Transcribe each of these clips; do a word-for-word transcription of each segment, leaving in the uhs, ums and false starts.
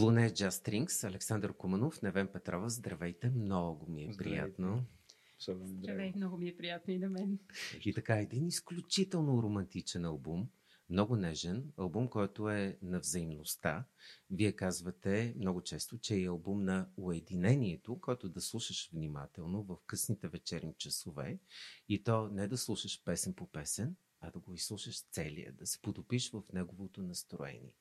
BluNea Jazz Strings, Александър Куманов, Невен Петрова. Здравейте, много ми е приятно. Здравейте, Здравей, много ми е приятно и на мен. И така, един изключително романтичен албум, много нежен, албум, който е на взаимността. Вие казвате много често, че е албум на уединението, който да слушаш внимателно в късните вечерни часове, и то не да слушаш песен по песен, а да го изслушаш целия, да се потопиш в неговото настроение.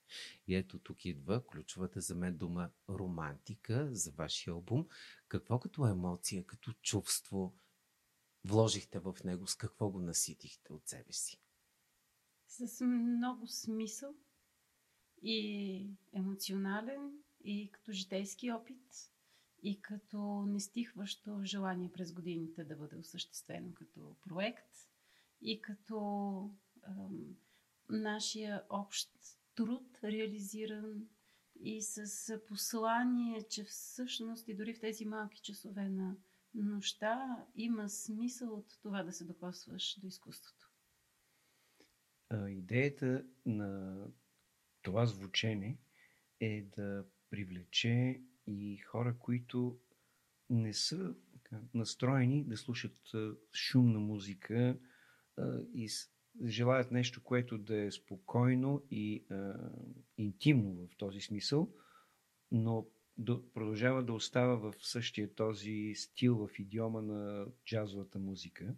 И ето тук идва ключовата за мен дума романтика за вашия албум. Какво като емоция, като чувство вложихте в него, с какво го наситихте от себе си? С много смисъл и емоционален, и като житейски опит, и като нестихващо желание през годините да бъде осъществено като проект, и като е, нашия общ труд реализиран, и с послание, че всъщност и дори в тези малки часове на нощта има смисъл от това да се докосваш до изкуството. Идеята на това звучене е да привлече и хора, които не са настроени да слушат шумна музика и желаят нещо, което да е спокойно и а, интимно в този смисъл, но до, продължава да остава в същия този стил, в идиома на джазовата музика.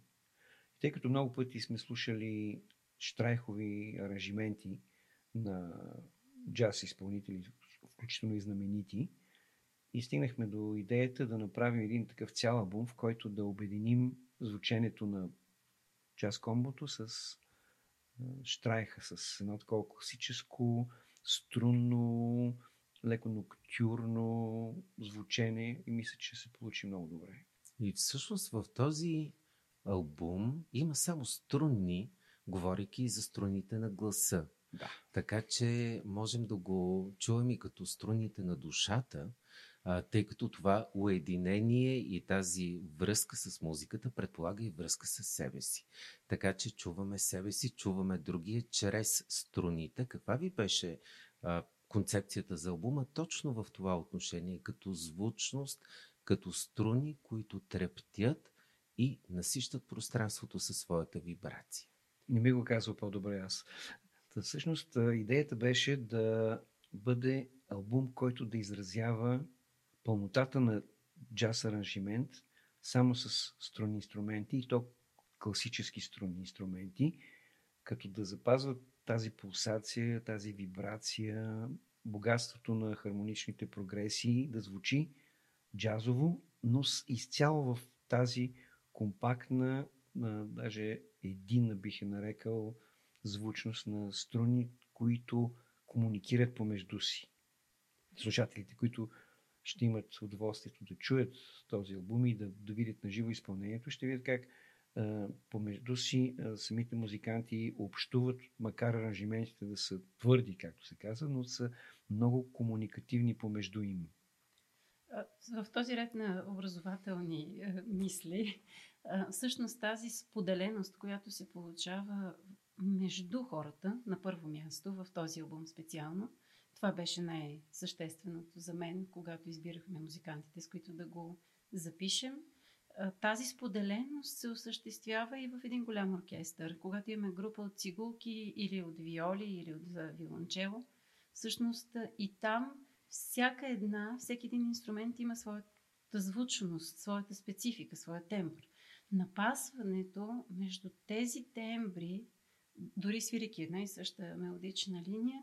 Тъй като много пъти сме слушали щрайхови аранжименти на джаз изпълнители, включително и знаменити, и стигнахме до идеята да направим един такъв цял албум, в който да обединим звученето на джаз комбото с щрайха, с едно такова класическо, струнно, леко ноктюрно звучение, и мисля, че се получи много добре. И всъщност в този албум има само струнни, говорейки за струните на гласа. Да. Така че можем да го чуем и като струните на душата, тъй като това уединение и тази връзка с музиката предполага и връзка с себе си. Така че чуваме себе си, чуваме другия чрез струните. Каква ви беше а, концепцията за албума точно в това отношение, като звучност, като струни, които трептят и насищат пространството със своята вибрация? Не ми го казвал по-добре аз. Та, всъщност идеята беше да бъде албум, който да изразява пълнотата на джаз аранжимент само с струнни инструменти, и то класически струнни инструменти, като да запазват тази пулсация, тази вибрация, богатството на хармоничните прогресии, да звучи джазово, но изцяло в тази компактна, даже единна бих е нарекал, звучност на струни, които комуникират помежду си. Слушателите, които ще имат удоволствието да чуят този албум и да, да видят на живо изпълнението, ще видят как а, помежду си а, самите музиканти общуват, макар аранжиментите да са твърди, както се казва, но са много комуникативни помежду им. В този ред на образователни е, мисли, е, всъщност тази споделеност, която се получава между хората, на първо място, в този албум специално, това беше най-същественото за мен, когато избирахме музикантите, с които да го запишем. Тази споделеност се осъществява и в един голям оркестър. Когато имаме група от цигулки или от виоли, или от виолончело, всъщност и там всяка една, всеки един инструмент има своята звучност, своята специфика, своя тембр. Напасването между тези тембри, дори свирики една и съща мелодична линия,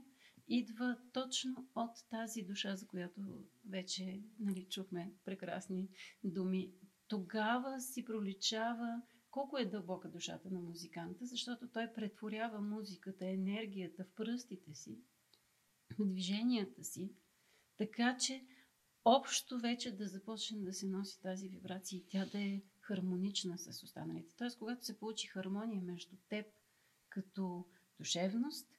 идва точно от тази душа, за която вече нали, чухме прекрасни думи. Тогава си проличава колко е дълбока душата на музиканта, защото той претворява музиката, енергията в пръстите си, в движенията си, така че общо вече да започне да се носи тази вибрация и тя да е хармонична с останалите. Тоест, когато се получи хармония между теб като душевност,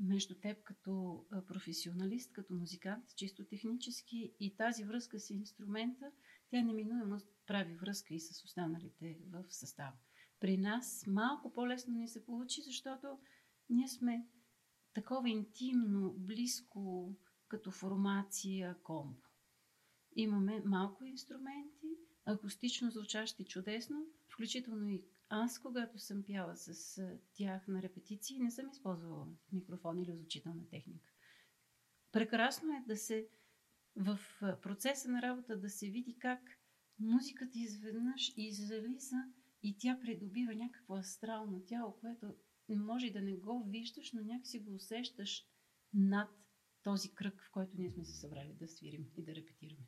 между теб като професионалист, като музикант, чисто технически, и тази връзка с инструмента, тя неминуемо прави връзка и с останалите в състава. При нас малко по-лесно ни се получи, защото ние сме такова интимно, близко, като формация комбо. Имаме малко инструменти, акустично звучащи чудесно, включително и аз, когато съм пяла с тях на репетиции, не съм използвала микрофон или озвучителна техника. Прекрасно е да се в процеса на работа да се види как музиката изведнъж излиза и тя придобива някакво астрално тяло, което може да не го виждаш, но някакси го усещаш над този кръг, в който ние сме се събрали да свирим и да репетираме.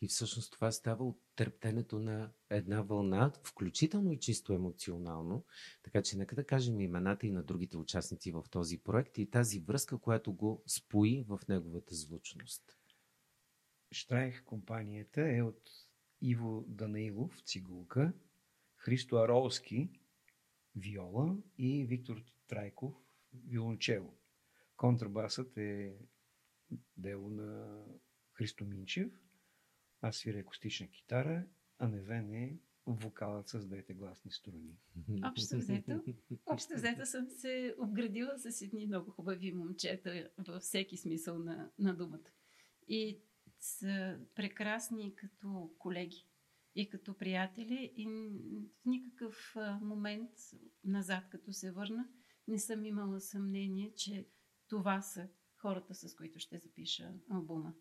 И всъщност това става от трептенето на една вълна, включително и чисто емоционално. Така че нека да кажем имената и на другите участници в този проект и тази връзка, която го спои в неговата звучност. Щрайх компанията е от Иво Данаилов, цигулка, Христо Аролски, виола и Виктор Трайков, виолончело. Контрабасът е дело на Христо Минчев. Аз свиря акустична китара, а Невен е вокалът с двете гласни струни. Общо взето, общо взето съм се обградила с едни много хубави момчета във всеки смисъл на, на думата. И са прекрасни като колеги и като приятели и в никакъв момент назад, като се върна, не съм имала съмнение, че това са хората, с които ще запиша албума.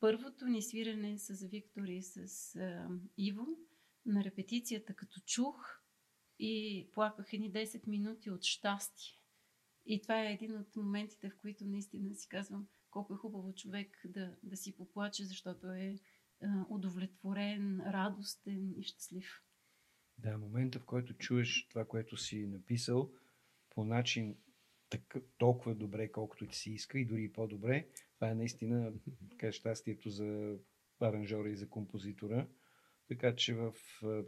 Първото ни свиране с Виктор и с а, Иво на репетицията, като чух и плаках едни десет минути от щастие. И това е един от моментите, в които наистина си казвам колко е хубаво човек да, да си поплаче, защото е а, удовлетворен, радостен и щастлив. Да, момента, в който чуеш това, което си написал по начин такъв, толкова добре, колкото ти си иска и дори и по-добре, това е наистина така, щастието за аранжора и за композитора. Така че в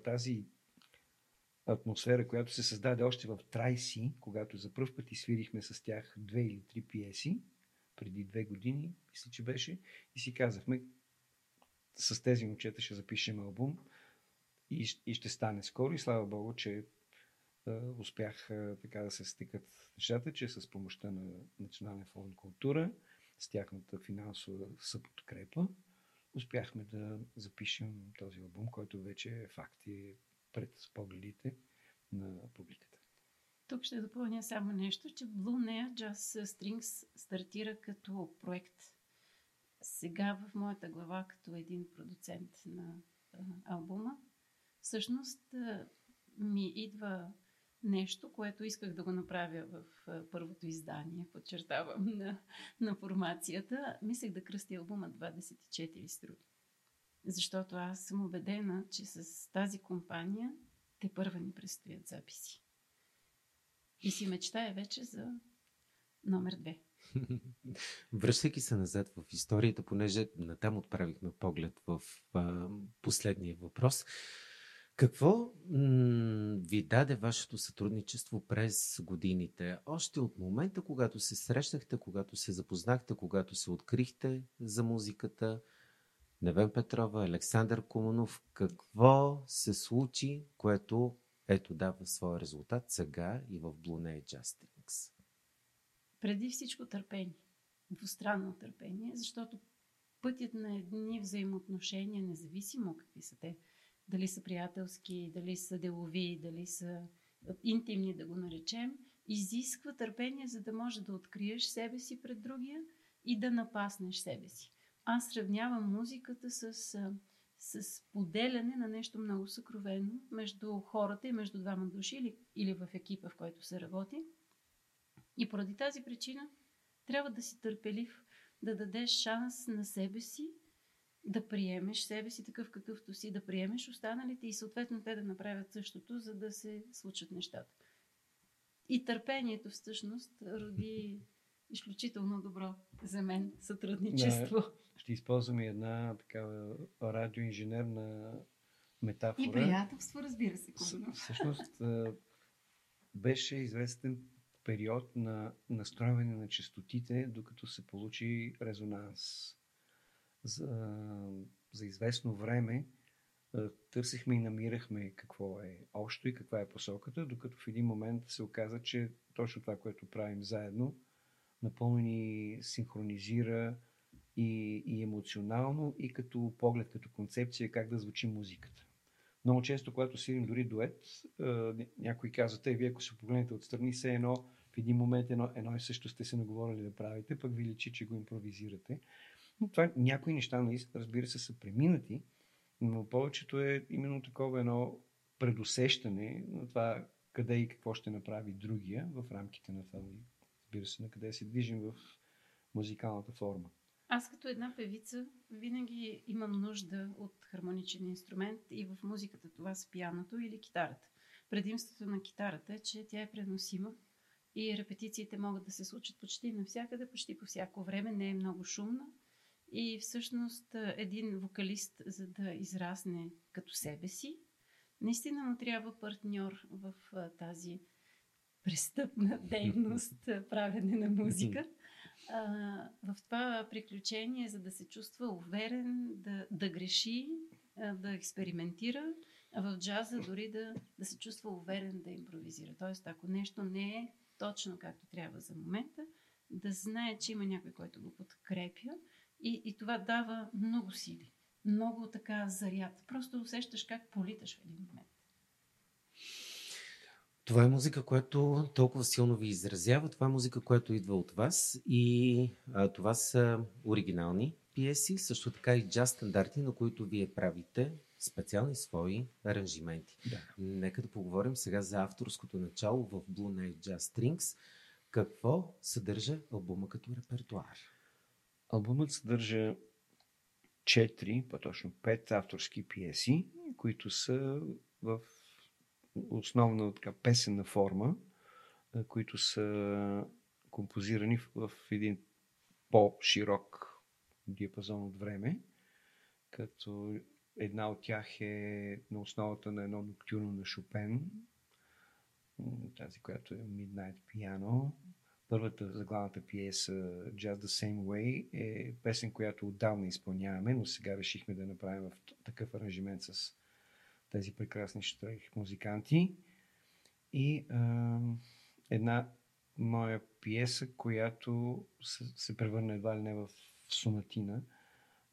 тази атмосфера, която се създаде още в Трайси, когато за пръв път и свирихме с тях две или три пиеси, преди две години, мисля, че беше, и си казахме, с тези момчета ще запишем албум и, и ще стане скоро и слава Богу, че успях така да се стикат нещата, че с помощта на Национален фонд култура, с тяхната финансова съподкрепа, успяхме да запишем този албум, който вече е факт и пред погледите на публиката. Тук ще допълня само нещо, че BluNea Jazz Strings стартира като проект. Сега в моята глава като един продуцент на албума. Всъщност ми идва нещо, което исках да го направя в първото издание, подчертавам, на, на формацията. Мислех да кръстя албума двадесет и четири струни. Защото аз съм убедена, че с тази компания те първа ни предстоят записи. И си мечтая вече за номер две. Връщайки се назад в историята, понеже натам отправихме поглед в а, последния въпрос. Какво м- ви даде вашето сътрудничество през годините? Още от момента, когато се срещнахте, когато се запознахте, когато се открихте за музиката, Невен Петрова, Александър Куманов, какво се случи, което ето дава своя резултат сега и в BluNea Jazz Strings? Преди всичко търпение, двустранно търпение, защото пътят на едни взаимоотношения, независимо какви са те, дали са приятелски, дали са делови, дали са интимни, да го наречем, изисква търпение, за да може да откриеш себе си пред другия и да напаснеш себе си. Аз сравнявам музиката с, с поделяне на нещо много съкровено между хората и между двама души или, или в екипа, в който се работи. И поради тази причина трябва да си търпелив, да дадеш шанс на себе си, да приемеш себе си такъв какъвто си, да приемеш останалите и съответно те да направят същото, за да се случат нещата. И търпението всъщност роди изключително добро за мен сътрудничество. Да, ще използваме една такава радиоинженерна метафора. И приятелство, разбира се. С, всъщност беше известен период на настройване на частотите, докато се получи резонанс. За, за известно време търсихме и намирахме какво е общо и каква е посоката, докато в един момент се оказа, че точно това, което правим заедно, напълно ни синхронизира и, и емоционално, и като поглед, като концепция как да звучи музиката. Много често, когато сидим дори дует, някой казва, тъй, вие ако се погледнете отстрани, все едно в един момент едно, едно и също сте се наговорили да правите, пък ви личи, че го импровизирате. Но това някои неща, разбира се, са преминати, но повечето е именно такова едно предусещане на това къде и какво ще направи другия в рамките на това, разбира се, на къде се движим в музикалната форма. Аз като една певица винаги имам нужда от хармоничен инструмент и в музиката това с пианото или китарата. Предимството на китарата е, че тя е преносима и репетициите могат да се случат почти навсякъде, почти по всяко време, не е много шумна и всъщност един вокалист, за да израсне като себе си, наистина му трябва партньор в тази престъпна дейност, правене на музика. А, в това приключение, за да се чувства уверен, да, да греши, да експериментира, а в джаза дори да, да се чувства уверен да импровизира. Тоест, ако нещо не е точно както трябва за момента, да знае, че има някой, който го подкрепя и, и това дава много сили, много така заряд. Просто усещаш как политаш в един момент. Това е музика, която толкова силно ви изразява. Това е музика, която идва от вас. И а, това са оригинални пиеси, също така и джаз стандарти, на които вие правите специални свои аранжименти. Да. Нека да поговорим сега за авторското начало в BluNea Jazz Strings. Какво съдържа албума като репертуар? Албумът съдържа четири, по-точно пет авторски пиеси, които са в основна така песенна форма, които са композирани в един по-широк диапазон от време, като една от тях е на основата на едно ноктюрно на Шопен, тази, която е Midnight Piano. Първата, заглавната пиеса Just the same way е песен, която отдавна изпълняваме, но сега решихме да направим такъв аранжимент с тези прекрасни штрих музиканти. И а, една моя пиеса, която се, се превърна едва ли не в сонатина,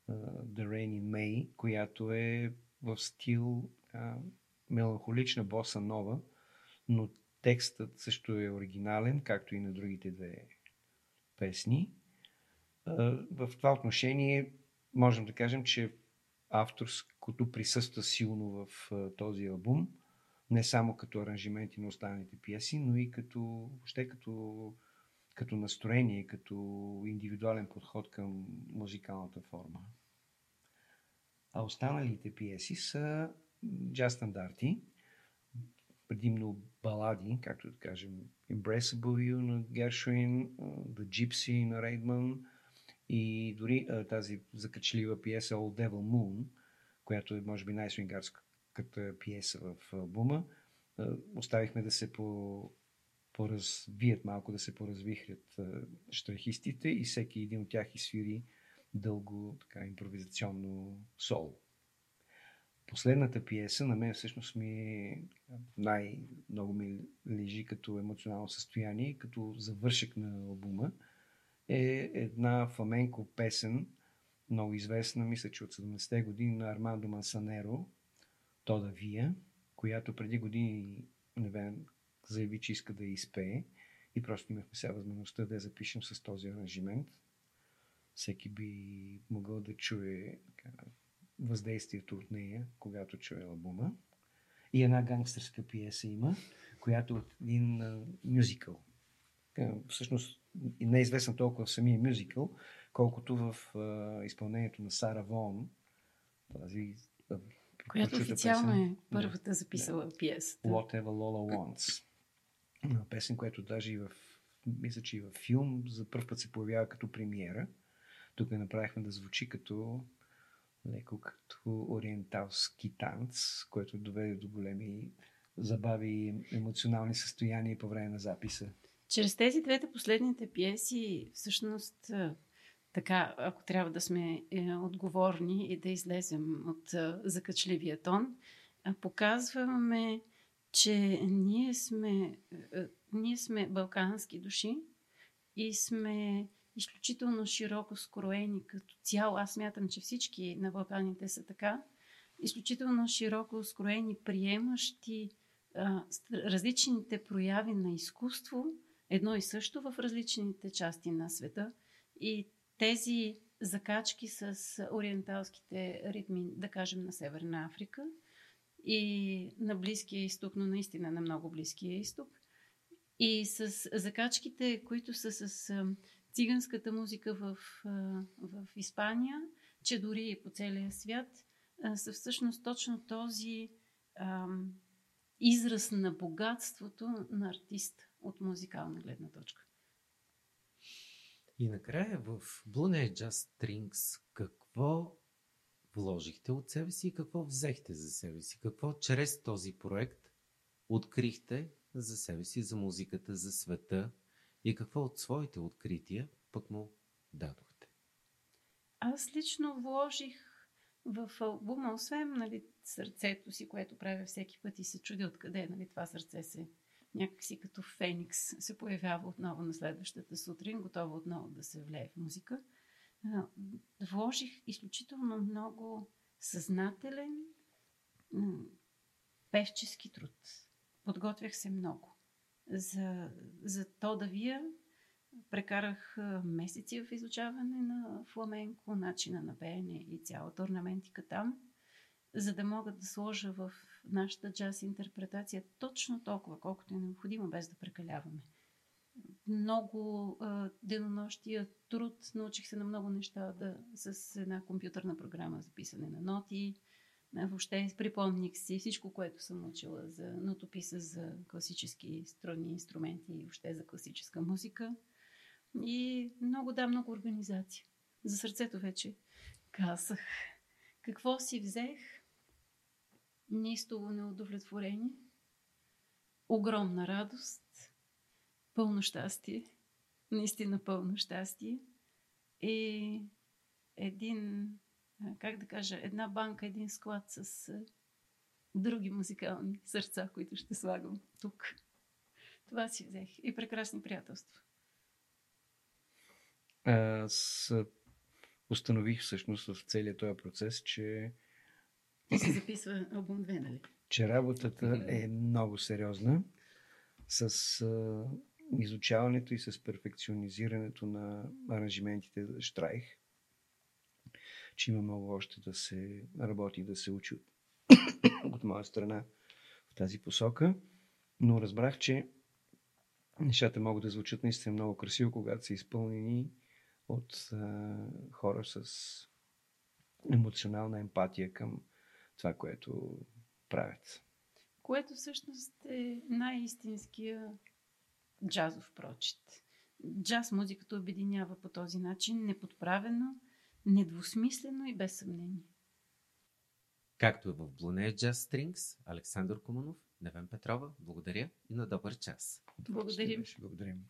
The Rain in May, която е в стил а, меланхолична боса нова, но текстът също е оригинален, както и на другите две песни. А, в това отношение можем да кажем, че авторското присъства силно в а, този албум, не само като аранжименти на останалите пиеси, но и като, въобще като, като настроение, като индивидуален подход към музикалната форма. А останалите пиеси са джаз стандарти, предимно балади, както да кажем Embraceable You на Гершуин, The Gypsy на Рейдман, и дори а, тази закачлива пиеса All Devil Moon, която е може би най-свингарската пиеса в албума, а, оставихме да се по, поразвият малко, да се поразвихрят а, штрихистите и всеки един от тях изсвири дълго така, импровизационно соло. Последната пиеса на мен всъщност ми най-много ми лежи като емоционално състояние, като завършек на албума. Е една фламенко песен, много известна, мисля, че от седемдесетте години на Армандо Мансанеро, Тодавия, която преди години Невен заяви, че иска да я изпее и просто имахме сега възможността да я запишем с този аранжимент. Всеки би могъл да чуе въздействието от нея, когато чуе албума. И една гангстерска пиеса има, която от един а, мюзикъл. Всъщност не е известна толкова в самия мюзикъл, колкото в а, изпълнението на Сара Вон. Тази, а, която официално песен, е първата да, записала да, пиесата. Whatever Lola Wants. Песен, която даже и в, мисля, че и в филм за първ път се появява като премиера. Тук я направихме да звучи като леко като ориенталски танц, който доведе до големи забави и емоционални състояния по време на записа. Чрез тези двете последните пиеси, всъщност, така, ако трябва да сме е, отговорни и да излезем от е, закачливия тон, е, показваме, че ние сме, е, ние сме балкански души и сме изключително широко скроени като цяло. Аз смятам, че всички на Балканите са така. Изключително широко скроени, приемащи а, различните прояви на изкуство, едно и също в различните части на света. И тези закачки с ориенталските ритми, да кажем, на Северна Африка и на Близкия изток, но наистина на много Близкия изток. И с закачките, които са с циганската музика в, в Испания, че дори и по целия свят, са всъщност точно този ам, израз на богатството на артист от музикална гледна точка. И накрая в BluNea Jazz Strings какво вложихте от себе си и какво взехте за себе си? Какво чрез този проект открихте за себе си, за музиката, за света и какво от своите открития пък му дадохте? Аз лично вложих в албума, освен нали, сърцето си, което правя всеки път и се чудя откъде нали, това сърце се някакси като феникс се появява отново на следващата сутрин, готова отново да се влее в музика. Вложих изключително много съзнателен певчески труд. Подготвях се много. За, за Тодавия прекарах месеци в изучаване на фламенко, начина на пеене и цялата орнаментика там, за да мога да сложа в нашата джаз интерпретация точно толкова, колкото е необходимо, без да прекаляваме. Много а, денонощия труд, научих се на много неща да, с една компютърна програма за писане на ноти. Въобще припомних си всичко, което съм научила за нотописа, за класически струнни инструменти и въобще за класическа музика. И много, да, много организация. За сърцето вече казах. Какво си взех? Неистово неудовлетворение, огромна радост, пълно щастие, наистина пълно щастие и един, как да кажа, една банка, един склад с други музикални сърца, които ще слагам тук. Това си взех и прекрасни приятелства. Аз установих всъщност в целия този процес, че и се записва албум две, нали? Че работата е много сериозна с а, изучаването и с перфекционизирането на аранжиментите за Штрайх. Че има много още да се работи, да се учи от, от моя страна в тази посока. Но разбрах, че нещата могат да звучат наистина много красиво, когато са изпълнени от а, хора с емоционална емпатия към това, което правят. Което всъщност е най-истинския джазов прочит. Джаз музиката обединява по този начин, неподправено, недвусмислено и без съмнение. Както е в BluNea Jazz Strings, Александър Куманов, Невен Петрова, благодаря и на добър час. Благодарим. Благодарим.